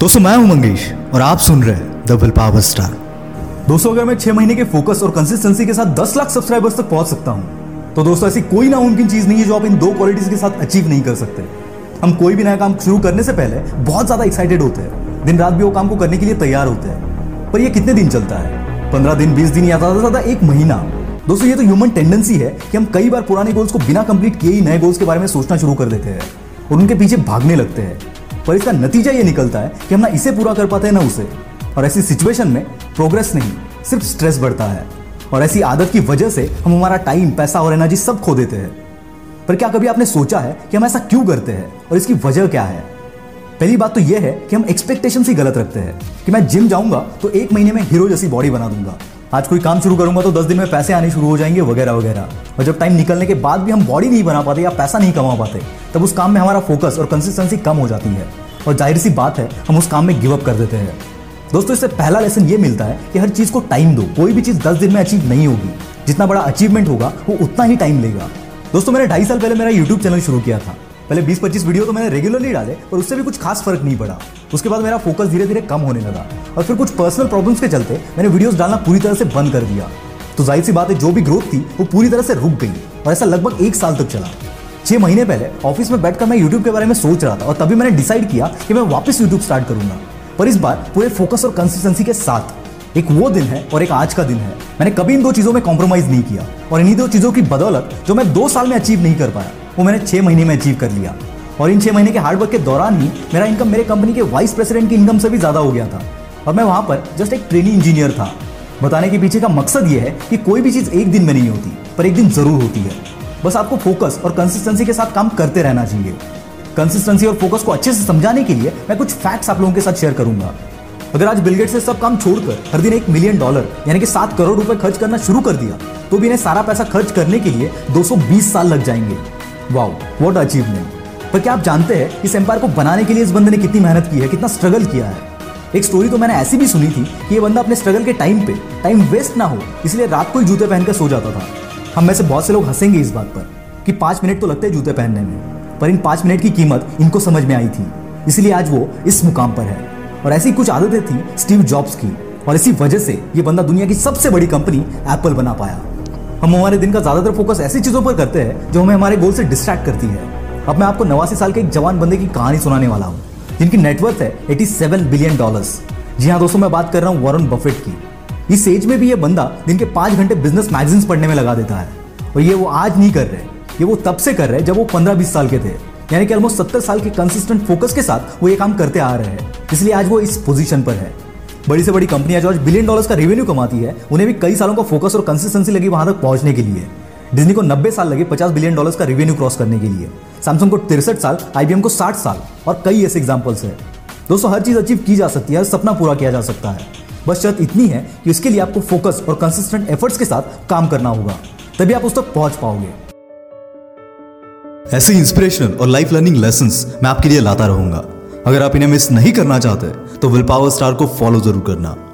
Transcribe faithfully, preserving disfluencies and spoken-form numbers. दोस्तों मैं हूं मंगीश और आप सुन रहे हैं दबल पावस्ता। दोस्तों अगर मैं छह महीने के फोकस और कंसिस्टेंसी के साथ दस लाख सब्सक्राइबर्स तक पहुंच सकता हूं तो दोस्तों ऐसी कोई नामुमकिन चीज नहीं है जो आप इन दो क्वालिटीज के साथ अचीव नहीं कर सकते। हम कोई भी नया काम शुरू करने से पहले बहुत ज्यादा एक्साइटेड होते हैं, दिन रात भी वो काम को करने के लिए तैयार होते हैं, पर यह कितने दिन चलता है? पंद्रह दिन, बीस दिन या ज्यादा से ज्यादा एक महीना। दोस्तों ये तो ह्यूमन टेंडेंसी है कि हम कई बार पुराने गोल्स को बिना कंप्लीट किए ही नए गोल्स के बारे में सोचना शुरू कर देते हैं और उनके पीछे भागने लगते हैं, पर इसका नतीजा ये निकलता है कि हम ना इसे पूरा कर पाते हैं ना उसे, और ऐसी सिचुएशन में प्रोग्रेस नहीं सिर्फ स्ट्रेस बढ़ता है, और ऐसी आदत की वजह से हम हमारा टाइम, पैसा और एनर्जी सब खो देते हैं। पर क्या कभी आपने सोचा है कि हम ऐसा क्यों करते हैं और इसकी वजह क्या है? पहली बात तो यह है कि हम एक्सपेक्टेशंस ही गलत रखते हैं कि मैं जिम जाऊंगा तो एक महीने में हीरो जैसी बॉडी बना दूंगा, आज कोई काम शुरू करूंगा तो दस दिन में पैसे आने शुरू हो जाएंगे वगैरह वगैरह। और जब टाइम निकलने के बाद भी हम बॉडी नहीं बना पाते या पैसा नहीं कमा पाते तब उस काम में हमारा फोकस और कंसिस्टेंसी कम हो जाती है और जाहिर सी बात है हम उस काम में गिव अप कर देते हैं। दोस्तों इससे पहला लेसन ये मिलता है कि हर चीज़ को टाइम दो। कोई भी चीज़ दस दिन में अचीव नहीं होगी, जितना बड़ा अचीवमेंट होगा वो उतना ही टाइम लेगा। दोस्तों मैंने ढाई साल पहले मेरा यूट्यूब चैनल शुरू किया था, पहले बीस पच्चीस वीडियो तो मैंने रेगुलरली डाले पर उससे भी कुछ खास फर्क नहीं पड़ा। उसके बाद मेरा फोकस धीरे धीरे कम होने लगा और फिर कुछ पर्सनल प्रॉब्लम्स के चलते मैंने वीडियोस डालना पूरी तरह से बंद कर दिया, तो जाहिर सी बात है जो भी ग्रोथ थी वो पूरी तरह से रुक गई और ऐसा लगभग एक साल तक चला। छः महीने पहले ऑफिस में बैठकर मैं यूट्यूब के बारे में सोच रहा था और तभी मैंने डिसाइड किया कि मैं वापस यूट्यूब स्टार्ट करूंगा, पर इस बार पूरे फोकस और कंसिस्टेंसी के साथ। एक वो दिन है और एक आज का दिन है। मैंने कभी इन दो चीज़ों में कॉम्प्रोमाइज़ नहीं किया और इन्हीं दो चीज़ों की बदौलत जो मैं दो साल में अचीव नहीं कर पाया वो मैंने छह महीने में अचीव कर लिया। और इन छह महीने के हार्डवर्क के दौरान ही मेरा इनकम मेरे कंपनी के वाइस प्रेसिडेंट की इनकम से भी ज्यादा हो गया था और मैं वहां पर जस्ट एक ट्रेनी इंजीनियर था। बताने के पीछे का मकसद यह है कि कोई भी चीज एक दिन में नहीं होती पर एक दिन जरूर होती है। बस आपको फोकस और कंसिस्टेंसी के साथ काम करते रहना चाहिए। कंसिस्टेंसी और फोकस को अच्छे से समझाने के लिए मैं कुछ फैक्ट्स आप लोगों के साथ शेयर करूंगा। अगर आज बिल गेट्स ने सब काम छोड़कर हर दिन एक मिलियन डॉलर यानी कि सात करोड़ रुपए खर्च करना शुरू कर दिया तो भी इन्हें सारा पैसा खर्च करने के लिए दो सौ बीस साल लग जाएंगे। Wow, what achievement! पर क्या आप जानते हैं इस एम्पायर को बनाने के लिए इस बंदे ने कितनी मेहनत की है, कितना स्ट्रगल किया है? एक स्टोरी तो मैंने ऐसी भी सुनी थी कि ये बंदा अपने स्ट्रगल के टाइम पे टाइम वेस्ट ना हो इसलिए रात को ही जूते पहनकर सो जाता था। हम में से बहुत से लोग हंसेंगे इस बात पर कि पाँच मिनट तो लगते हैं जूते पहनने में, पर इन पाँच मिनट की कीमत इनको समझ में आई थी इसलिए आज वो इस मुकाम पर है। और ऐसी कुछ आदतें थी स्टीव जॉब्स की और इसी वजह से ये बंदा दुनिया की सबसे बड़ी कंपनी एप्पल बना पाया। हम हमारे दिन का ज़्यादातर फोकस ऐसी चीज़ों पर करते हैं जो हमें हमारे गोल से डिस्ट्रैक्ट करती है। अब मैं आपको नवासी साल के एक जवान बंदे की कहानी सुनाने वाला हूँ जिनकी नेटवर्थ है सत्तासी बिलियन डॉलर्स। जी हाँ दोस्तों, मैं बात कर रहा हूँ वॉरन बफेट की। इस एज में भी ये बंदा दिन के पाँच घंटे बिजनेस मैगजीन्स पढ़ने में लगा देता है और ये वो आज नहीं कर रहे, ये वो तब से कर रहे जब वो पंद्रह बीस साल के थे, यानी कि ऑलमोस्ट सत्तर साल के कंसिस्टेंट फोकस के साथ वो ये काम करते आ रहे हैं, इसलिए आज वो इस पोजीशन पर है। बड़ी से बड़ी कंपनियां जो आज बिलियन डॉलर्स का रेवेन्यू कमाती है उन्हें भी कई सालों का फोकस और कंसिस्टेंसी लगी वहां तक पहुंचने के लिए। डिजनी को नब्बे साल लगे पचास बिलियन डॉलर्स का रेवेन्यू क्रॉस करने के लिए, सैमसंग को तिरसठ साल, आईबीएम को साठ साल और कई ऐसे एग्जांपल्स हैं। दोस्तों हर चीज अचीव की जा सकती है, सपना पूरा किया जा सकता है, बस शर्त इतनी है कि इसके लिए आपको फोकस और कंसिस्टेंट एफर्ट्स के साथ काम करना होगा, तभी आप उस तक पहुंच पाओगे। ऐसे इंस्पिरेशनल और लाइफ लर्निंग लेसंस मैं आपके लिए लाता रहूंगा। अगर आप इन्हें मिस नहीं करना चाहते तो विल पावर स्टार को फॉलो जरूर करना।